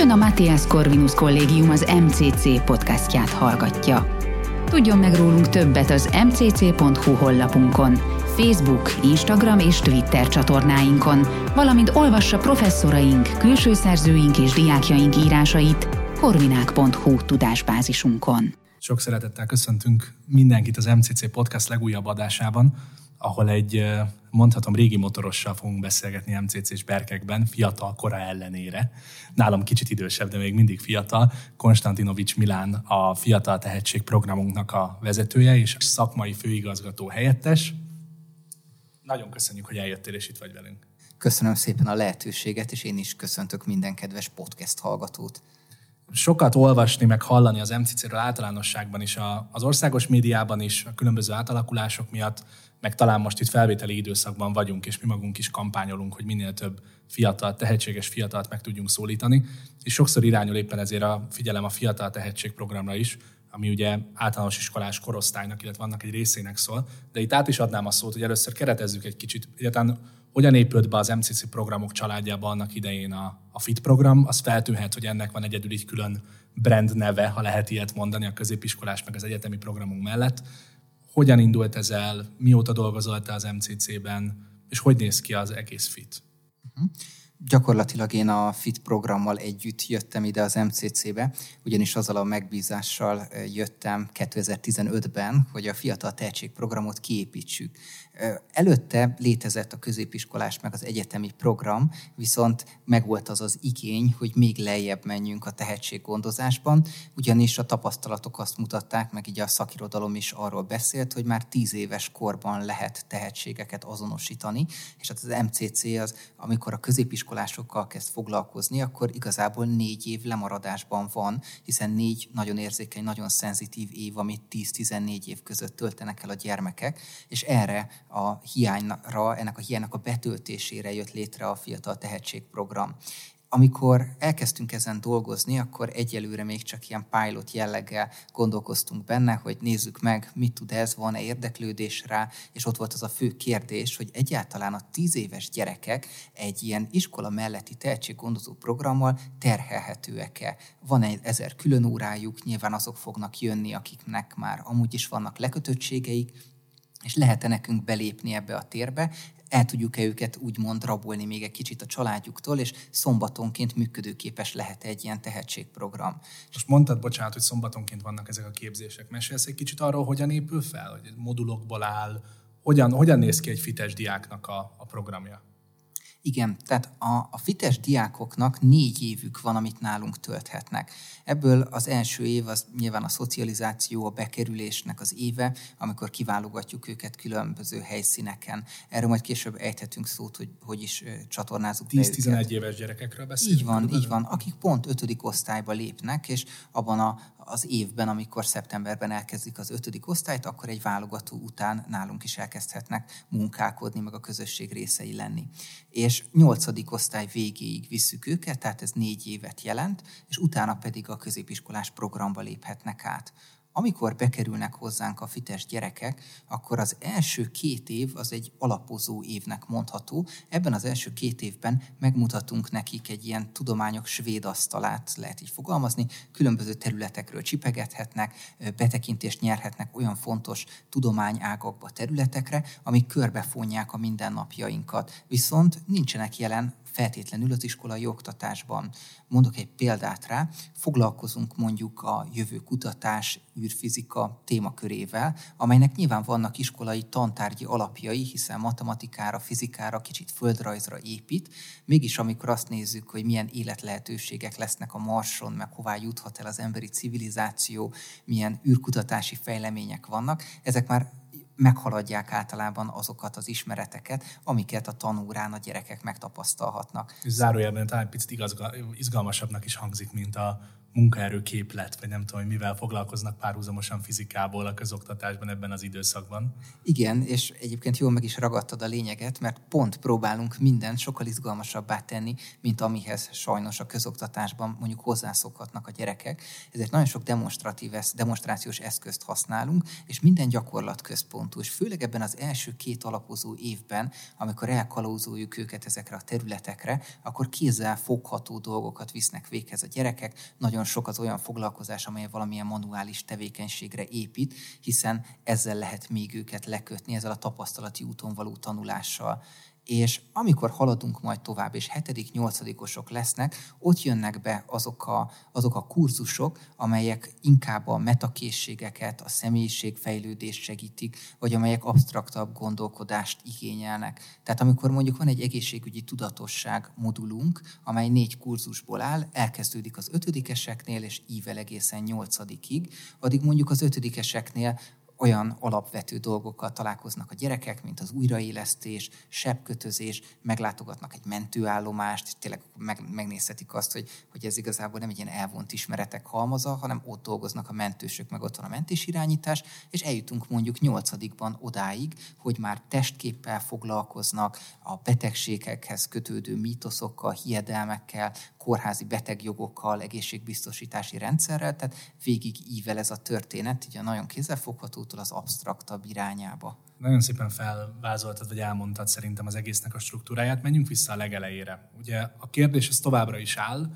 Ön a Matthias Corvinus Kollégium, az MCC podcastját hallgatja. Tudjon meg rólunk többet az mcc.hu honlapunkon, Facebook, Instagram és Twitter csatornáinkon, valamint olvassa professzoraink, külső szerzőink és diákjaink írásait korvinák.hu tudásbázisunkon. Sok szeretettel köszöntünk mindenkit az MCC Podcast legújabb adásában, ahol egy, mondhatom, régi motorossal fogunk beszélgetni MCC-s berkekben, fiatal kora ellenére. Nálam kicsit idősebb, de még mindig fiatal. Konstantinovics Milán a Fiatal Tehetség programunknak a vezetője és szakmai főigazgató helyettes. Nagyon köszönjük, hogy eljöttél és itt vagy velünk. Köszönöm szépen a lehetőséget, és én is köszöntök minden kedves podcast hallgatót. Sokat olvasni, meg hallani az MCC-ről általánosságban is, az országos médiában is, a különböző átalakulások miatt, meg talán most itt felvételi időszakban vagyunk, és mi magunk is kampányolunk, hogy minél több fiatal, tehetséges fiatalt meg tudjunk szólítani, és sokszor irányul éppen ezért a figyelem a Fiatal Tehetség programra is, ami ugye általános iskolás korosztálynak, illetve annak egy részének szól, de itt át is adnám a szót, hogy először keretezzük egy kicsit, egyáltalán hogyan épült be az MCC programok családjába annak idején a FIT program, az feltűnhet, hogy ennek van egyedül így külön brand neve, ha lehet ilyet mondani, a középiskolás meg az egyetemi programunk mellett. Hogyan indult ez el, mióta dolgozol te az MCC-ben, és hogy néz ki az egész FIT? Gyakorlatilag én a FIT programmal együtt jöttem ide az MCC-be, ugyanis azzal a megbízással jöttem 2015-ben, hogy a Fiatal Tehetség programot kiépítsük. Előtte létezett a középiskolás meg az egyetemi program, viszont megvolt az az igény, hogy még lejjebb menjünk a tehetséggondozásban, ugyanis a tapasztalatok azt mutatták, meg így a szakirodalom is arról beszélt, hogy már 10 éves korban lehet tehetségeket azonosítani, és hát az MCC az, amikor a középiskolásokkal kezd foglalkozni, akkor igazából 4 év lemaradásban van, hiszen 4 nagyon érzékeny, nagyon szenzitív év, amit 10-14 év között töltenek el a gyermekek, és erre a hiányra, ennek a hiánynak a betöltésére jött létre a Fiatal Tehetség program. Amikor elkezdtünk ezen dolgozni, akkor egyelőre még csak ilyen pilot jelleggel gondolkoztunk benne, hogy nézzük meg, mit tud ez, van-e érdeklődés rá, és ott volt az a fő kérdés, hogy egyáltalán a 10 éves gyerekek egy ilyen iskola melletti tehetséggondozó programmal terhelhetőek-e. Van 1000 külön órájuk, nyilván azok fognak jönni, akiknek már amúgy is vannak lekötöttségeik, és lehet-e nekünk belépni ebbe a térbe, el tudjuk-e őket úgymond rabolni még egy kicsit a családjuktól, és szombatonként működőképes lehet egy ilyen tehetségprogram. Most mondtad, bocsánat, hogy szombatonként vannak ezek a képzések. Mesélsz egy kicsit arról, hogyan épül fel, hogy modulokból áll, hogyan néz ki egy fites diáknak a programja? Igen, tehát a fites diákoknak 4 évük van, amit nálunk tölthetnek. Ebből az első év az nyilván a szocializáció, a bekerülésnek az éve, amikor kiválogatjuk őket különböző helyszíneken. Erről majd később ejthetünk szót, hogy is csatornázunk be őket. 10-11 éves gyerekekről beszélünk. Így van, akik pont 5. osztályba lépnek, és abban az évben, amikor szeptemberben elkezdik az 5. osztályt, akkor egy válogató után nálunk is elkezdhetnek munkálkodni, meg a közösség részei lenni. És 8. osztály végéig visszük őket, tehát ez 4 évet jelent, és utána pedig a középiskolás programba léphetnek át. Amikor bekerülnek hozzánk a fites gyerekek, akkor az első 2 év az egy alapozó évnek mondható. Ebben az első 2 évben megmutatunk nekik egy ilyen tudományok svéd asztalát, lehet így fogalmazni, különböző területekről csipegethetnek, betekintést nyerhetnek olyan fontos tudományágakba, területekre, amik körbefonják a mindennapjainkat. Viszont nincsenek jelen feltétlenül az iskolai oktatásban. Mondok egy példát rá, foglalkozunk mondjuk a jövőkutatás, űrfizika témakörével, amelynek nyilván vannak iskolai tantárgyi alapjai, hiszen matematikára, fizikára, kicsit földrajzra épít. Mégis amikor azt nézzük, hogy milyen életlehetőségek lesznek a Marson, meg hová juthat el az emberi civilizáció, milyen űrkutatási fejlemények vannak, ezek már meghaladják általában azokat az ismereteket, amiket a tanórán a gyerekek megtapasztalhatnak. Zárójelben talán picit izgalmasabbnak is hangzik, mint a munkaerőképlet, vagy nem tudom, hogy mivel foglalkoznak párhuzamosan fizikából a közoktatásban ebben az időszakban. Igen, és egyébként jól meg is ragadtad a lényeget, mert pont próbálunk mindent sokkal izgalmasabbá tenni, mint amihez sajnos a közoktatásban mondjuk hozzászokhatnak a gyerekek. Ezért nagyon sok demonstrációs eszközt használunk, és minden gyakorlatközpontú, és főleg ebben az első két alapozó évben, amikor elkalauzoljuk őket ezekre a területekre, akkor kézzel fogható dolgokat visznek véghez a gyerekek. Nagyon sok az olyan foglalkozás, amely valamilyen manuális tevékenységre épít, hiszen ezzel lehet még őket lekötni, ezzel a tapasztalati úton való tanulással. És amikor haladunk majd tovább, és 7.-8.-osok lesznek, ott jönnek be azok a kurzusok, amelyek inkább a metakészségeket, a személyiségfejlődést segítik, vagy amelyek absztraktabb gondolkodást igényelnek. Tehát amikor mondjuk van egy egészségügyi tudatosság modulunk, amely 4 kurzusból áll, elkezdődik az 5-eseknél, és ível egészen 8-ig, addig mondjuk az 5-eseknél olyan alapvető dolgokkal találkoznak a gyerekek, mint az újraélesztés, sebkötözés, meglátogatnak egy mentőállomást, tényleg megnézhetik azt, hogy ez igazából nem egy ilyen elvont ismeretek halmaza, hanem ott dolgoznak a mentősök, meg ott van a mentésirányítás, és eljutunk mondjuk 8-ban odáig, hogy már testképpel foglalkoznak, a betegségekhez kötődő mítoszokkal, hiedelmekkel, kórházi betegjogokkal, egészségbiztosítási rendszerrel, tehát végig ível ez a történet, így a nagyon kézzelfoghatótól az absztraktabb irányába. Nagyon szépen felvázoltad, vagy elmondtad szerintem az egésznek a struktúráját. Menjünk vissza a legelejére. Ugye a kérdés az továbbra is áll,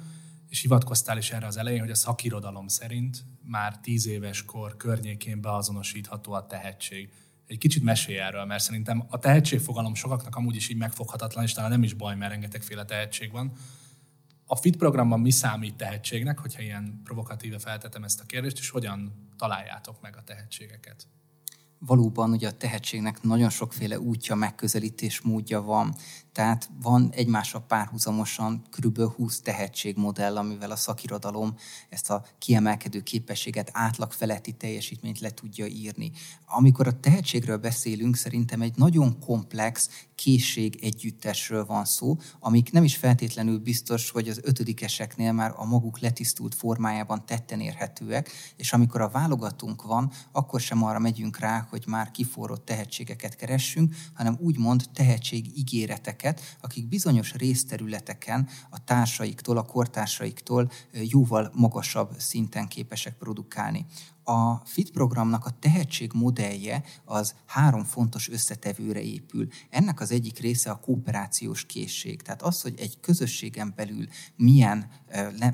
és hivatkoztál is erre az elején, hogy a szakirodalom szerint már 10 éves kor környékén beazonosítható a tehetség. Egy kicsit mesélj erről, mert szerintem a tehetségfogalom sokaknak amúgy is így megfoghatatlan, és talán nem is baj, mert rengetegféle tehetség van. A FIT programban mi számít tehetségnek, hogyha ilyen provokatíve feltetem ezt a kérdést, és hogyan találjátok meg a tehetségeket? Valóban ugye a tehetségnek nagyon sokféle útja, megközelítés módja van. Tehát van egymással párhuzamosan kb. 20 tehetségmodell, amivel a szakirodalom ezt a kiemelkedő képességet, átlag feletti teljesítményt le tudja írni. Amikor a tehetségről beszélünk, szerintem egy nagyon komplex készségegyüttesről van szó, amik nem is feltétlenül biztos, hogy az 5-eseknél már a maguk letisztult formájában tetten érhetőek, és amikor a válogatunk van, akkor sem arra megyünk rá, hogy már kiforrott tehetségeket keressünk, hanem úgymond tehetségígéreteket, akik bizonyos részterületeken a társaiktól, a kortársaiktól jóval magasabb szinten képesek produkálni. A FIT programnak a tehetség modellje az 3 fontos összetevőre épül. Ennek az egyik része a kooperációs készség. Tehát az, hogy egy közösségen belül milyen,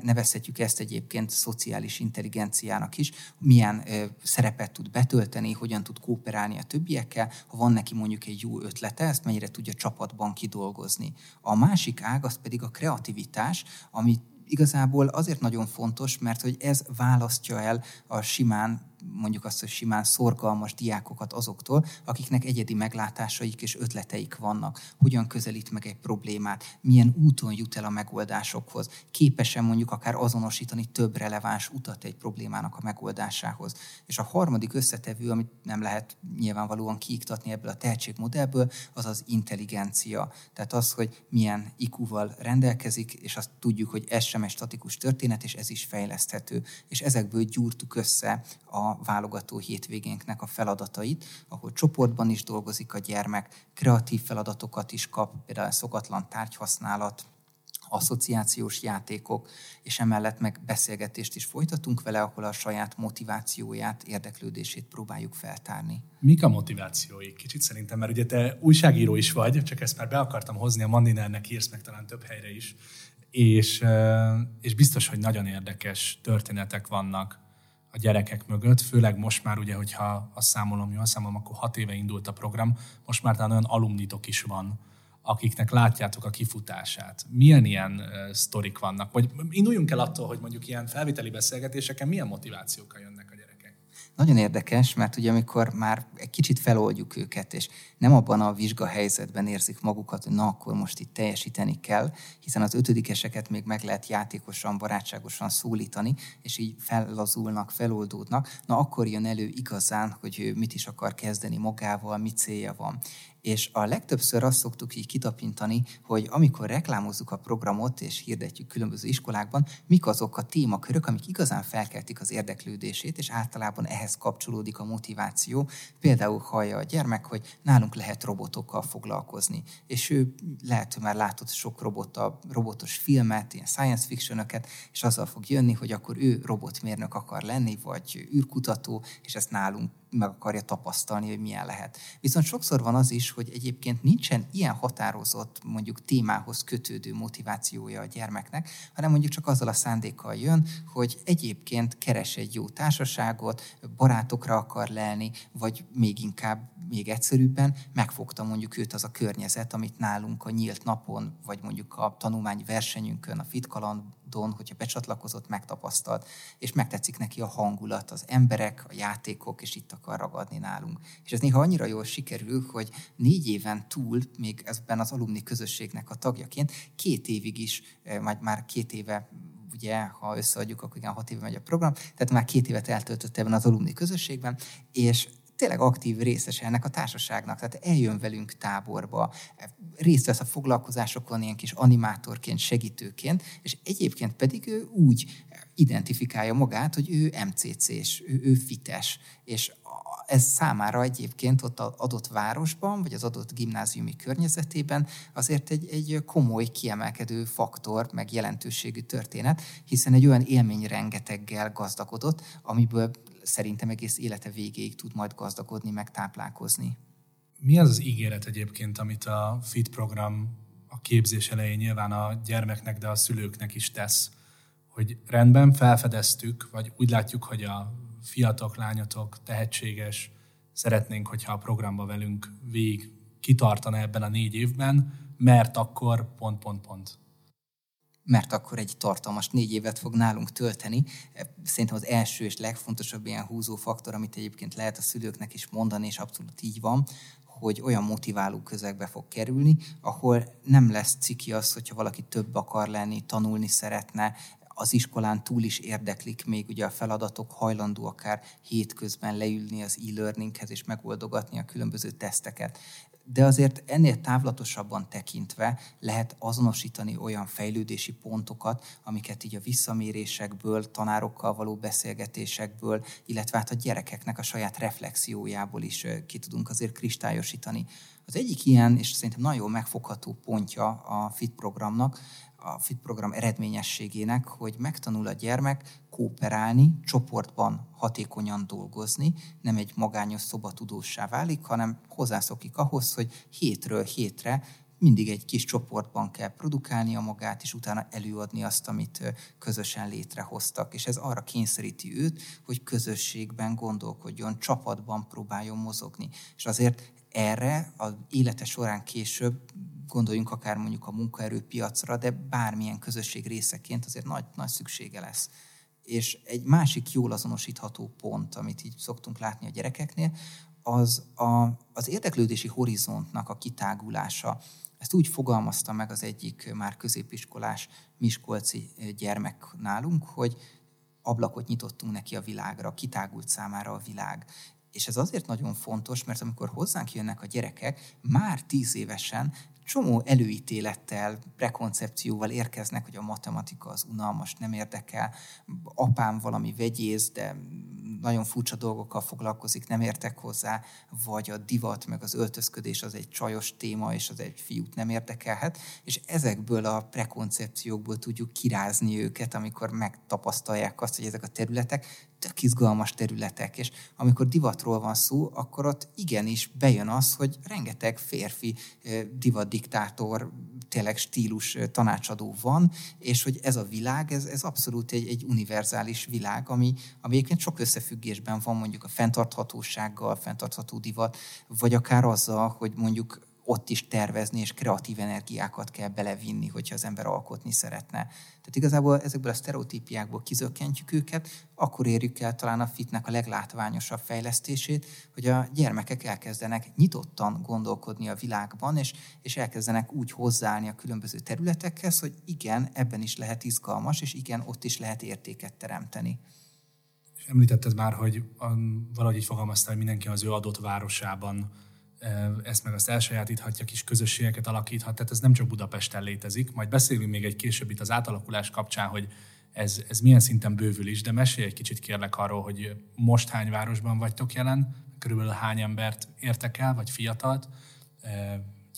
nevezhetjük ezt egyébként szociális intelligenciának is, milyen szerepet tud betölteni, hogyan tud kooperálni a többiekkel, ha van neki mondjuk egy jó ötlete, ezt mennyire tudja csapatban kidolgozni. A másik ág az pedig a kreativitás, amit igazából azért nagyon fontos, mert hogy ez választja el a simán szorgalmas diákokat azoktól, akiknek egyedi meglátásaik és ötleteik vannak. Hogyan közelít meg egy problémát, milyen úton jut el a megoldásokhoz, képes-e mondjuk akár azonosítani több releváns utat egy problémának a megoldásához. És a harmadik összetevő, amit nem lehet nyilvánvalóan kiiktatni ebből a tehetségmodellből, az az intelligencia. Tehát az, hogy milyen IQ-val rendelkezik, és azt tudjuk, hogy ez sem egy statikus történet, és ez is fejleszthető. És ezekből gyúrtuk össze a válogató hétvégénknek a feladatait, ahol csoportban is dolgozik a gyermek, kreatív feladatokat is kap, például szokatlan tárgyhasználat, asszociációs játékok, és emellett meg beszélgetést is folytatunk vele, ahol a saját motivációját, érdeklődését próbáljuk feltárni. Mik a motivációi? Kicsit szerintem, mert ugye te újságíró is vagy, csak ezt már be akartam hozni, a Mandinernek írsz meg talán több helyre is, és biztos, hogy nagyon érdekes történetek vannak a gyerekek mögött, főleg most már ugye, hogyha azt számolom, akkor 6 éve indult a program, most már talán olyan alumnitok is van, akiknek látjátok a kifutását. Milyen ilyen sztorik vannak? Vagy induljunk el attól, hogy mondjuk ilyen felvételi beszélgetéseken milyen motivációkkal jönnek a gyerekek? Nagyon érdekes, mert ugye amikor már egy kicsit feloldjuk őket, és nem abban a vizsgahelyzetben érzik magukat, hogy na, akkor most itt teljesíteni kell, hiszen az 5-eseket még meg lehet játékosan, barátságosan szólítani, és így fellazulnak, feloldódnak, na akkor jön elő igazán, hogy ő mit is akar kezdeni magával, mi célja van. és a legtöbbször azt szoktuk így kitapintani, hogy amikor reklámozzuk a programot és hirdetjük különböző iskolákban, mik azok a témakörök, amik igazán felkeltik az érdeklődését, és általában ehhez kapcsolódik a motiváció. Például hallja a gyermek, hogy nálunk lehet robotokkal foglalkozni, és ő lehet, hogy már látott sok robotos filmet, ilyen science fiction-öket, és azzal fog jönni, hogy akkor ő robotmérnök akar lenni, vagy űrkutató, és ezt nálunk meg akarja tapasztalni, hogy milyen lehet. Viszont sokszor van az is, hogy egyébként nincsen ilyen határozott, mondjuk témához kötődő motivációja a gyermeknek, hanem mondjuk csak azzal a szándékkal jön, hogy egyébként keres egy jó társaságot, barátokra akar lelni, vagy még inkább, még egyszerűbben megfogta mondjuk őt az a környezet, amit nálunk a nyílt napon, vagy mondjuk a tanulmányversenyünkön, a Fitkalandon, hogyha becsatlakozott, megtapasztalt, és megtetszik neki a hangulat, az emberek, a játékok, és itt akar ragadni nálunk. És ez néha annyira jól sikerül, hogy 4 éven túl, még ebben az alumni közösségnek a tagjaként 2 évig is, már 2 éve, ugye, ha összeadjuk, akkor igen, 6 éve megy a program, tehát már 2 évet eltöltött ebben az alumni közösségben, és tényleg aktív részes ennek a társaságnak, tehát eljön velünk táborba, részt vesz a foglalkozásokon ilyen kis animátorként, segítőként, és egyébként pedig ő úgy identifikálja magát, hogy ő MCC-s, ő fites, és ez számára egyébként ott az adott városban, vagy az adott gimnáziumi környezetében azért egy komoly, kiemelkedő faktor, meg jelentőségű történet, hiszen egy olyan élmény rengeteggel gazdagodott, amiből szerintem egész élete végéig tud majd gazdagodni, meg táplálkozni. Mi az az ígéret egyébként, amit a FIT program a képzés elején nyilván a gyermeknek, de a szülőknek is tesz? Hogy rendben felfedeztük, vagy úgy látjuk, hogy a fiatok, lányatok tehetséges, szeretnénk, hogyha a programba velünk végig kitartana ebben a 4 évben, mert akkor ... Mert akkor egy tartalmas 4 évet fog nálunk tölteni. Szerintem az első és legfontosabb ilyen húzó faktor, amit egyébként lehet a szülőknek is mondani, és abszolút így van, hogy olyan motiváló közegbe fog kerülni, ahol nem lesz ciki az, hogyha valaki több akar lenni, tanulni szeretne, az iskolán túl is érdeklik még ugye a feladatok, hajlandó akár hétközben leülni az e-learninghez és megoldogatni a különböző teszteket. De azért ennél távlatosabban tekintve lehet azonosítani olyan fejlődési pontokat, amiket így a visszamérésekből, tanárokkal való beszélgetésekből, illetve hát a gyerekeknek a saját reflexiójából is ki tudunk azért kristályosítani. Az egyik ilyen, és szerintem nagyon jól megfogható pontja a FIT programnak, a FIT program eredményességének, hogy megtanul a gyermek kooperálni, csoportban hatékonyan dolgozni, nem egy magányos szobatudóssá válik, hanem hozzászokik ahhoz, hogy 7-ről 7-re mindig egy kis csoportban kell produkálnia magát, és utána előadni azt, amit közösen létrehoztak. És ez arra kényszeríti őt, hogy közösségben gondolkodjon, csapatban próbáljon mozogni. És azért erre az élete során később gondoljunk akár mondjuk a munkaerőpiacra, de bármilyen közösség részeként azért nagy szüksége lesz. És egy másik jól azonosítható pont, amit így szoktunk látni a gyerekeknél, az az érdeklődési horizontnak a kitágulása. Ezt úgy fogalmazta meg az egyik már középiskolás miskolci gyermek nálunk, hogy ablakot nyitottunk neki a világra, kitágult számára a világ. És ez azért nagyon fontos, mert amikor hozzánk jönnek a gyerekek, már 10 évesen csomó előítélettel, prekoncepcióval érkeznek, hogy a matematika az unalmas, nem érdekel, apám valami vegyész, de nagyon furcsa dolgokkal foglalkozik, nem értek hozzá, vagy a divat, meg az öltözködés az egy csajos téma, és az egy fiút nem érdekelhet, és ezekből a prekoncepciókból tudjuk kirázni őket, amikor megtapasztalják azt, hogy ezek a területek tök izgalmas területek, és amikor divatról van szó, akkor ott igenis bejön az, hogy rengeteg férfi divatdiktátor, tényleg stílus tanácsadó van, és hogy ez a világ, ez abszolút egy univerzális világ, ami egyébként sok összefüggésben van mondjuk a fenntarthatósággal, fenntartható divat, vagy akár azzal, hogy mondjuk ott is tervezni, és kreatív energiákat kell belevinni, hogyha az ember alkotni szeretne. Tehát igazából ezekből a sztereotípiákból kizökkentjük őket, akkor érjük el talán a fitnek a leglátványosabb fejlesztését, hogy a gyermekek elkezdenek nyitottan gondolkodni a világban, és elkezdenek úgy hozzáállni a különböző területekhez, hogy igen, ebben is lehet izgalmas, és igen, ott is lehet értéket teremteni. Említetted már, hogy valahogy így fogalmaztál, hogy mindenki az ő adott városában ezt meg azt elsajátíthatja, kis közösségeket alakíthat, tehát ez nem csak Budapesten létezik. Majd beszélünk még egy később itt az átalakulás kapcsán, hogy ez milyen szinten bővül is, de mesélj egy kicsit kérlek arról, hogy most hány városban vagytok jelen, körülbelül hány embert értek el, vagy fiatalt,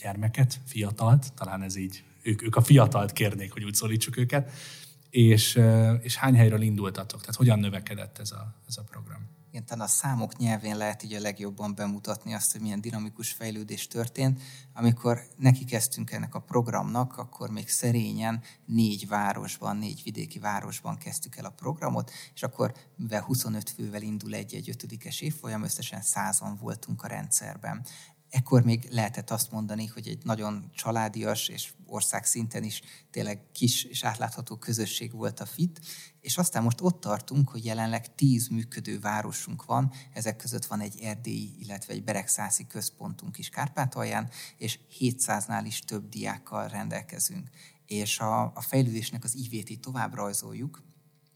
gyermeket, fiatalt, talán ez így, ők a fiatalt kérnék, hogy úgy szólítsuk őket, és hány helyről indultatok, tehát hogyan növekedett ez a program? Igen, talán a számok nyelvén lehet így a legjobban bemutatni azt, hogy milyen dinamikus fejlődés történt. Amikor nekikezdtünk ennek a programnak, akkor még szerényen 4 vidéki városban kezdtük el a programot, és akkor mivel 25 fővel indul egy 5. évfolyam, összesen 100-an voltunk a rendszerben. Ekkor még lehetett azt mondani, hogy egy nagyon családias és országszinten is tényleg kis és átlátható közösség volt a FIT, és aztán most ott tartunk, hogy jelenleg 10 működő városunk van, ezek között van egy erdélyi, illetve egy beregszászi központunk is Kárpátalján, és 700-nál is több diákkal rendelkezünk. És a fejlődésnek az ívét tovább rajzoljuk,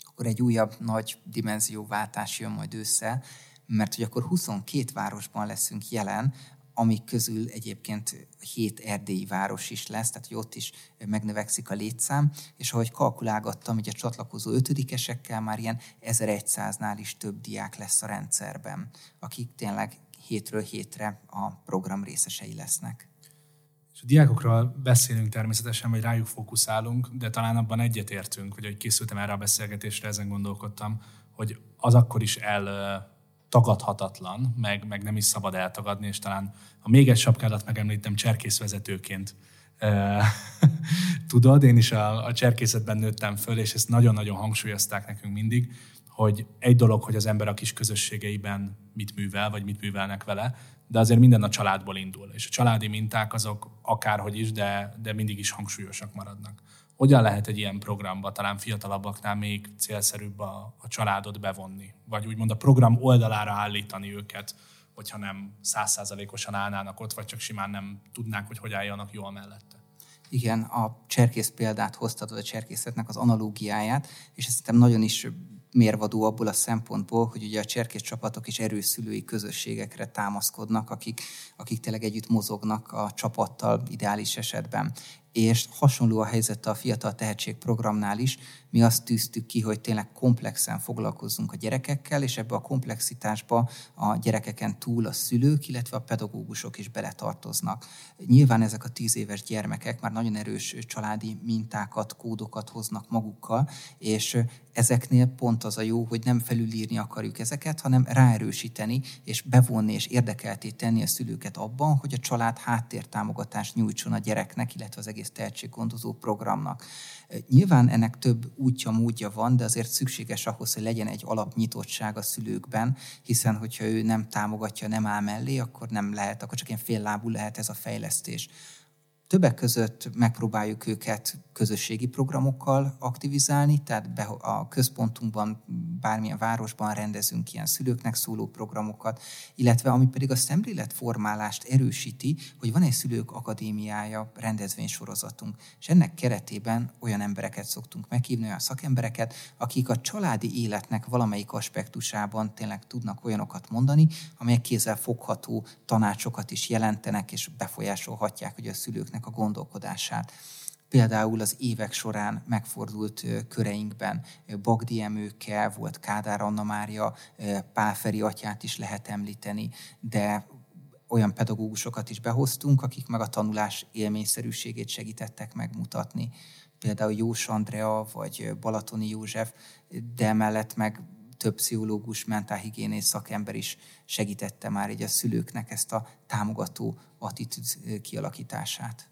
akkor egy újabb nagy dimenzióváltás jön majd ősszel, mert hogy akkor 22 városban leszünk jelen, amik közül egyébként 7 erdélyi város is lesz, tehát ott is megnövekszik a létszám, és ahogy kalkulálgattam, hogy a csatlakozó 5-esekkel már ilyen 1100-nál is több diák lesz a rendszerben, akik tényleg hétről hétre a program részesei lesznek. És a diákokról beszélünk természetesen, vagy rájuk fókuszálunk, de talán abban egyetértünk, hogy ahogy készültem erre a beszélgetésre, ezen gondolkodtam, hogy az akkor is tagadhatatlan, meg nem is szabad eltagadni, és talán ha még egy sapkádat megemlítem, cserkészvezetőként tudod, én is a cserkészetben nőttem föl, és ezt nagyon-nagyon hangsúlyozták nekünk mindig, hogy egy dolog, hogy az ember a kis közösségeiben mit művel, vagy mit művelnek vele, de azért minden a családból indul, és a családi minták azok akárhogy is, de mindig is hangsúlyosak maradnak. Hogyan lehet egy ilyen programba, talán fiatalabbaknál még célszerűbb a családot bevonni? Vagy úgymond a program oldalára állítani őket, hogyha nem 100%-osan állnának ott, vagy csak simán nem tudnák, hogy álljanak jól mellette? Igen, a cserkész példát hoztad, a cserkészetnek az analógiáját, és szerintem nagyon is mérvadó abból a szempontból, hogy ugye a cserkész csapatok is erőszülői közösségekre támaszkodnak, akik tényleg együtt mozognak a csapattal ideális esetben. És hasonló a helyzet a Fiatal Tehetség programnál is. Mi azt tűztük ki, hogy tényleg komplexen foglalkozzunk a gyerekekkel, és ebbe a komplexitásba a gyerekeken túl a szülők, illetve a pedagógusok is beletartoznak. Nyilván ezek a 10 éves gyermekek már nagyon erős családi mintákat, kódokat hoznak magukkal, és ezeknél pont az a jó, hogy nem felülírni akarjuk ezeket, hanem ráerősíteni, és bevonni és érdekelté tenni a szülőket abban, hogy a család háttértámogatást nyújtson a gyereknek, illetve az egész tehetséggondozó programnak. Nyilván ennek több útja-módja van, de azért szükséges ahhoz, hogy legyen egy alapnyitottság a szülőkben, hiszen hogyha ő nem támogatja, nem áll mellé, akkor nem lehet, akkor csak ilyen féllábú lehet ez a fejlesztés. Többek között megpróbáljuk őket közösségi programokkal aktivizálni, tehát a központunkban, bármilyen városban rendezünk ilyen szülőknek szóló programokat, illetve ami pedig a szemléletformálást erősíti, hogy van egy Szülők Akadémiája rendezvénysorozatunk, és ennek keretében olyan embereket szoktunk meghívni, olyan szakembereket, akik a családi életnek valamelyik aspektusában tényleg tudnak olyanokat mondani, amelyek kézzelfogható tanácsokat is jelentenek, és befolyásolhatják, hogy a szülőknek a gondolkodását. Például az évek során megfordult köreinkben Bagdiem őke, volt Kádár Anna Mária, Pál Feri atyát is lehet említeni, de olyan pedagógusokat is behoztunk, akik meg a tanulás élményszerűségét segítettek megmutatni. Például Jós Andrea vagy Balatoni József, de mellett meg több pszichológus, mentálhigiénész szakember is segítette már így a szülőknek ezt a támogató attitűd kialakítását.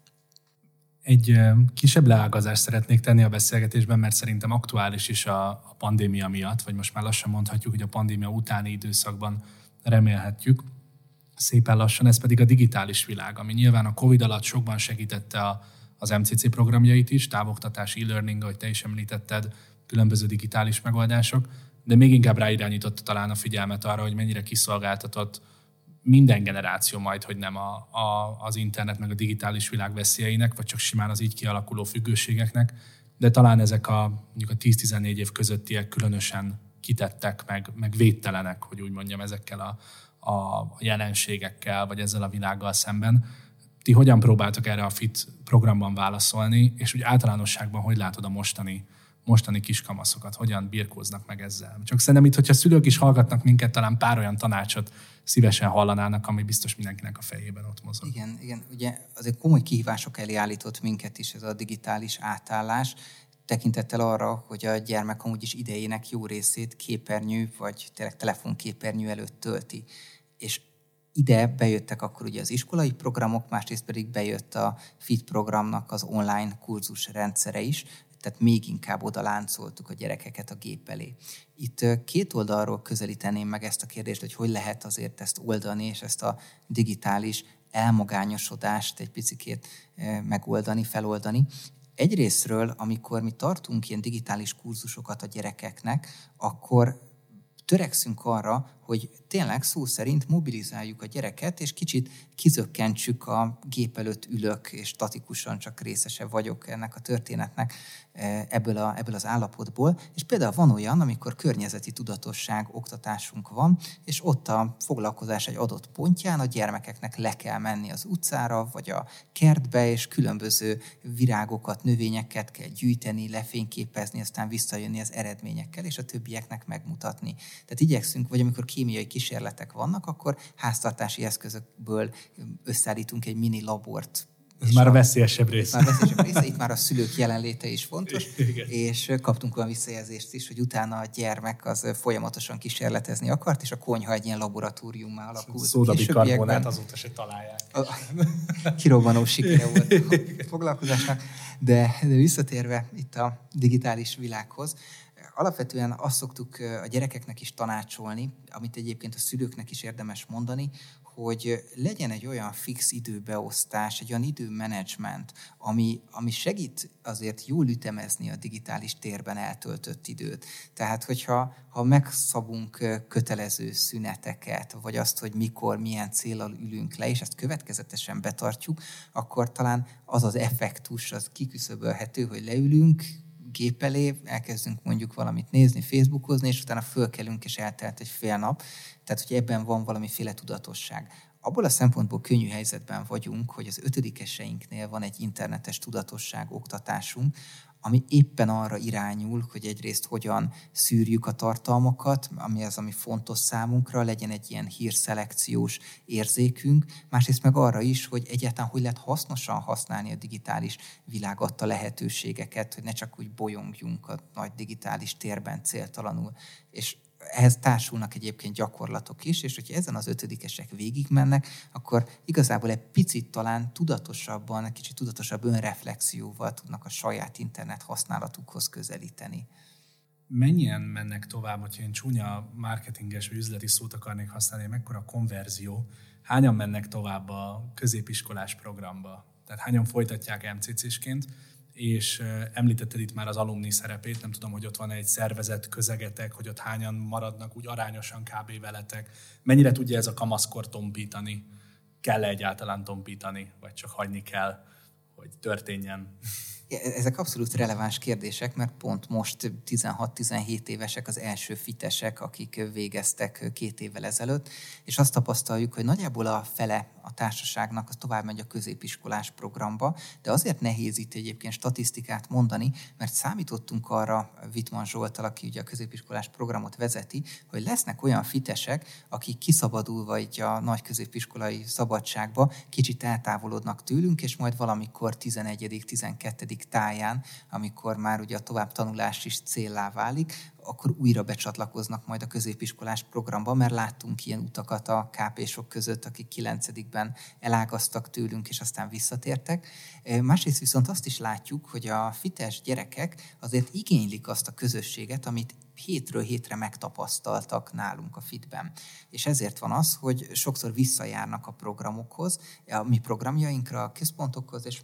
Egy kisebb leágazást szeretnék tenni a beszélgetésben, mert szerintem aktuális is a pandémia miatt, vagy most már lassan mondhatjuk, hogy a pandémia utáni időszakban remélhetjük szépen lassan, ez pedig a digitális világ, ami nyilván a Covid alatt sokban segítette az MCC programjait is, távoktatás, e-learning, ahogy te is említetted, különböző digitális megoldások, de még inkább ráirányította talán a figyelmet arra, hogy mennyire kiszolgáltatott minden generáció majd, hogy nem az internet meg a digitális világ veszélyeinek, vagy csak simán az így kialakuló függőségeknek, de talán ezek mondjuk a 10-14 év közöttiek különösen kitettek, meg védtelenek, hogy úgy mondjam, ezekkel a, a jelenségekkel, vagy ezzel a világgal szemben. Ti hogyan próbáltok erre a FIT programban válaszolni, és úgy általánosságban hogy látod a mostani kiskamaszokat, hogyan birkóznak meg ezzel? Csak szerintem itt, hogyha szülők is hallgatnak minket, talán pár olyan tanácsot szívesen hallanának, ami biztos mindenkinek a fejében ott mozog. Igen. Ugye azért komoly kihívások elé állított minket is ez a digitális átállás, tekintettel arra, hogy a gyermek amúgy is idejének jó részét képernyő vagy telefonképernyő előtt tölti. És ide bejöttek akkor ugye az iskolai programok, másrészt pedig bejött a FIT programnak az online kurzus rendszere is, tehát még inkább oda láncoltuk a gyerekeket a gép elé. Itt két oldalról közelíteném meg ezt a kérdést, hogy lehet azért ezt oldani, és ezt a digitális elmagányosodást egy picikét megoldani, feloldani. Egyrészről, amikor mi tartunk ilyen digitális kurzusokat a gyerekeknek, akkor törekszünk arra, hogy tényleg szó szerint mobilizáljuk a gyereket, és kicsit kizökkentsük a gép előtt ülök, és statikusan csak részese vagyok ennek a történetnek ebből az állapotból. És például van olyan, amikor környezeti tudatosság oktatásunk van, és ott a foglalkozás egy adott pontján a gyermekeknek le kell menni az utcára, vagy a kertbe, és különböző virágokat, növényeket kell gyűjteni, lefényképezni, aztán visszajönni az eredményekkel, és a többieknek megmutatni. Tehát igyekszünk, vagy amikor kémiai kísérletek vannak, akkor háztartási eszközökből összeállítunk egy mini labort. Ez már a veszélyesebb rész. Itt már a szülők jelenléte is fontos, és kaptunk olyan visszajelzést is, hogy utána a gyermek az folyamatosan kísérletezni akart, és a konyha egy ilyen laboratóriummá alakult. Szódabikarbonát azóta se találják. Kirobbanó sikere volt a foglalkozásnak, de visszatérve itt a digitális világhoz, alapvetően azt szoktuk a gyerekeknek is tanácsolni, amit egyébként a szülőknek is érdemes mondani, hogy legyen egy olyan fix időbeosztás, egy olyan időmenedzsment, ami segít azért jól ütemezni a digitális térben eltöltött időt. Tehát, hogyha megszabunk kötelező szüneteket, vagy azt, hogy mikor, milyen céllal ülünk le, és ezt következetesen betartjuk, akkor talán az az effektus, az kiküszöbölhető, hogy leülünk, gép elé, elkezdünk mondjuk valamit nézni, facebookozni, és utána fölkelünk, és eltelt egy fél nap. Tehát, hogy ebben van valamiféle tudatosság. Abból a szempontból könnyű helyzetben vagyunk, hogy az 5-eseinknél van egy internetes tudatosság oktatásunk, ami éppen arra irányul, hogy egyrészt hogyan szűrjük a tartalmakat, ami az, ami fontos számunkra, legyen egy ilyen hírszelekciós érzékünk, másrészt meg arra is, hogy egyáltalán hogy lehet hasznosan használni a digitális világ adta lehetőségeket, hogy ne csak úgy bolyongjunk a nagy digitális térben céltalanul. És ehhez társulnak egyébként gyakorlatok is, és hogyha ezen az 5-esek végigmennek, akkor igazából egy picit talán tudatosabban, egy kicsit tudatosabb önreflexióval tudnak a saját internet használatukhoz közelíteni. Mennyien mennek tovább, hogyha én csúnya marketinges vagy üzleti szót akarnék használni, mekkora a konverzió? Hányan mennek tovább a középiskolás programba? Tehát hányan folytatják MCC-sként? És említetted itt már az alumni szerepét, nem tudom, hogy ott van egy szervezet közegetek, hogy ott hányan maradnak úgy arányosan kb. Veletek. Mennyire tudja ez a kamaszkor tompítani? Kell-e egyáltalán tompítani, vagy csak hagyni kell, hogy történjen? Ezek abszolút releváns kérdések, mert pont most 16-17 évesek az első fitesek, akik végeztek 2 évvel ezelőtt, és azt tapasztaljuk, hogy nagyjából a fele a társaságnak az tovább megy a középiskolás programba, de azért nehéz itt egyébként statisztikát mondani, mert számítottunk arra Wittmann Zsolttal, aki ugye a középiskolás programot vezeti, hogy lesznek olyan fitesek, akik kiszabadulva így a nagy középiskolai szabadságba kicsit eltávolodnak tőlünk, és majd valamikor 11.-12. táján, amikor már ugye a továbbtanulás is céllá válik, akkor újra becsatlakoznak majd a középiskolás programba, mert láttunk ilyen utakat a KP-sok között, akik 9-ben elágaztak tőlünk, és aztán visszatértek. Másrészt viszont azt is látjuk, hogy a fites gyerekek azért igénylik azt a közösséget, amit hétről hétre megtapasztaltak nálunk a FIT-ben. És ezért van az, hogy sokszor visszajárnak a programokhoz, a mi programjainkra, a központokhoz, és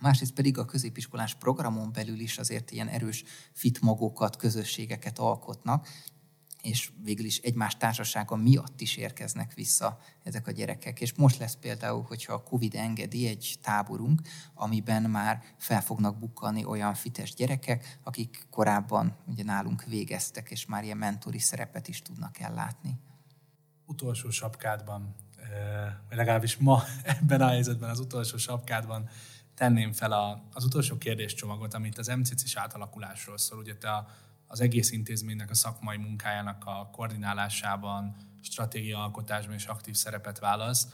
másrészt pedig a középiskolás programon belül is azért ilyen erős fit magokat, közösségeket alkotnak, és végül is egymás társasága miatt is érkeznek vissza ezek a gyerekek. És most lesz például, hogyha a Covid engedi, egy táborunk, amiben már fel fognak bukkanni olyan fites gyerekek, akik korábban ugye nálunk végeztek, és már ilyen mentori szerepet is tudnak ellátni. utolsó sapkádban, vagy legalábbis ma ebben a helyzetben az utolsó sapkádban tenném fel az utolsó kérdéscsomagot, amit az MCC-s átalakulásról szól. Ugye te az egész intézménynek a szakmai munkájának a koordinálásában, stratégia alkotásban és aktív szerepet válasz.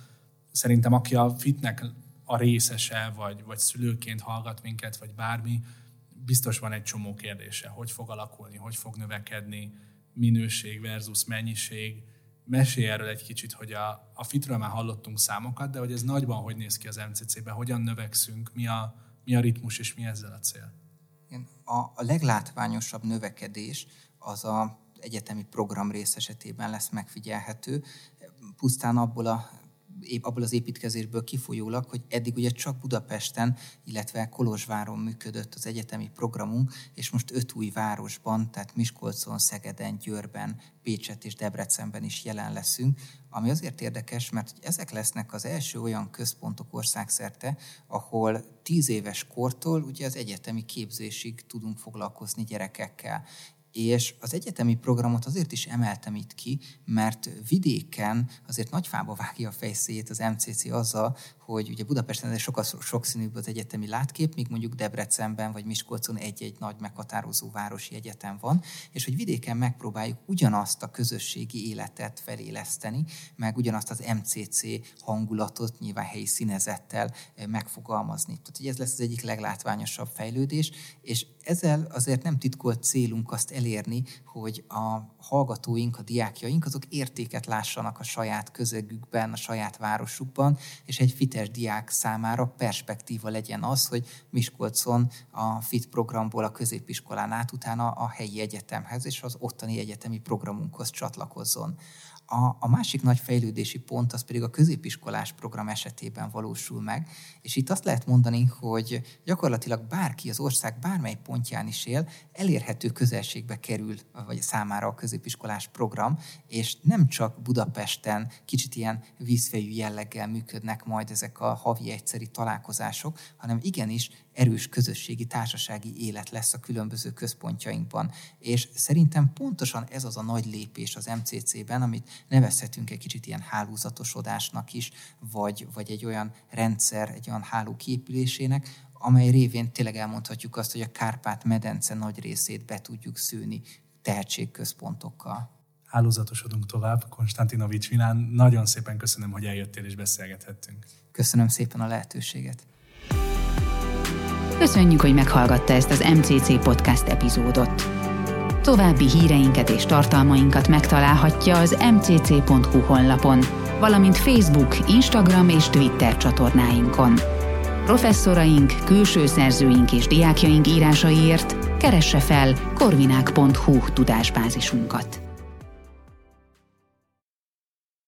Szerintem aki a fitnek a részese, vagy szülőként hallgat minket, vagy bármi, biztos van egy csomó kérdése. Hogy fog alakulni, hogy fog növekedni, minőség versus mennyiség. Mesélj erről egy kicsit, hogy a fitről már hallottunk számokat, de hogy ez nagyban hogy néz ki az MCC-ben, hogyan növekszünk, mi a ritmus és mi ezzel a cél? A leglátványosabb növekedés az az egyetemi program rész esetében lesz megfigyelhető, pusztán abból az építkezésből kifolyólag, hogy eddig ugye csak Budapesten, illetve Kolozsváron működött az egyetemi programunk, és most 5 új városban, tehát Miskolcon, Szegeden, Győrben, Pécsett és Debrecenben is jelen leszünk, ami azért érdekes, mert ezek lesznek az első olyan központok országszerte, ahol 10 éves kortól ugye az egyetemi képzésig tudunk foglalkozni gyerekekkel. És az egyetemi programot azért is emeltem itt ki, mert vidéken azért nagyfába vágja a fejszéjét az MCC azzal, hogy ugye Budapesten sokkal sokszínűbb az egyetemi látkép, míg mondjuk Debrecenben vagy Miskolcon egy-egy nagy meghatározó városi egyetem van, és hogy vidéken megpróbáljuk ugyanazt a közösségi életet feléleszteni, meg ugyanazt az MCC hangulatot nyilván helyi színezettel megfogalmazni. Tehát ugye ez lesz az egyik leglátványosabb fejlődés, és ezzel azért nem titkolt célunk azt elérni, hogy a hallgatóink, a diákjaink, azok értéket lássanak a saját közögükben, a saját városukban, és egy fites diák számára perspektíva legyen az, hogy Miskolcon a FIT programból a középiskolán át utána a helyi egyetemhez és az ottani egyetemi programunkhoz csatlakozzon. A másik nagy fejlődési pont az pedig a középiskolás program esetében valósul meg, és itt azt lehet mondani, hogy gyakorlatilag bárki az ország bármely pontján is él, elérhető közelségbe kerül vagy számára a középiskolás program, és nem csak Budapesten kicsit ilyen vízfejű jelleggel működnek majd ezek a havi egyszeri találkozások, hanem igenis erős közösségi, társasági élet lesz a különböző központjainkban. És szerintem pontosan ez az a nagy lépés az MCC-ben, amit nevezhetünk egy kicsit ilyen hálózatosodásnak is, vagy egy olyan rendszer, egy olyan háló kiépülésének, amely révén tényleg elmondhatjuk azt, hogy a Kárpát-medence nagy részét be tudjuk szőni tehetségközpontokkal. Hálózatosodunk tovább. Konstantinovics Milán, nagyon szépen köszönöm, hogy eljöttél és beszélgethettünk. Köszönöm szépen a lehetőséget. Köszönjük, hogy meghallgatta ezt az MCC Podcast epizódot. További híreinket és tartalmainkat megtalálhatja az mcc.hu honlapon, valamint Facebook, Instagram és Twitter csatornáinkon. Professzoraink, külső szerzőink és diákjaink írásaiért keresse fel korvinák.hu tudásbázisunkat.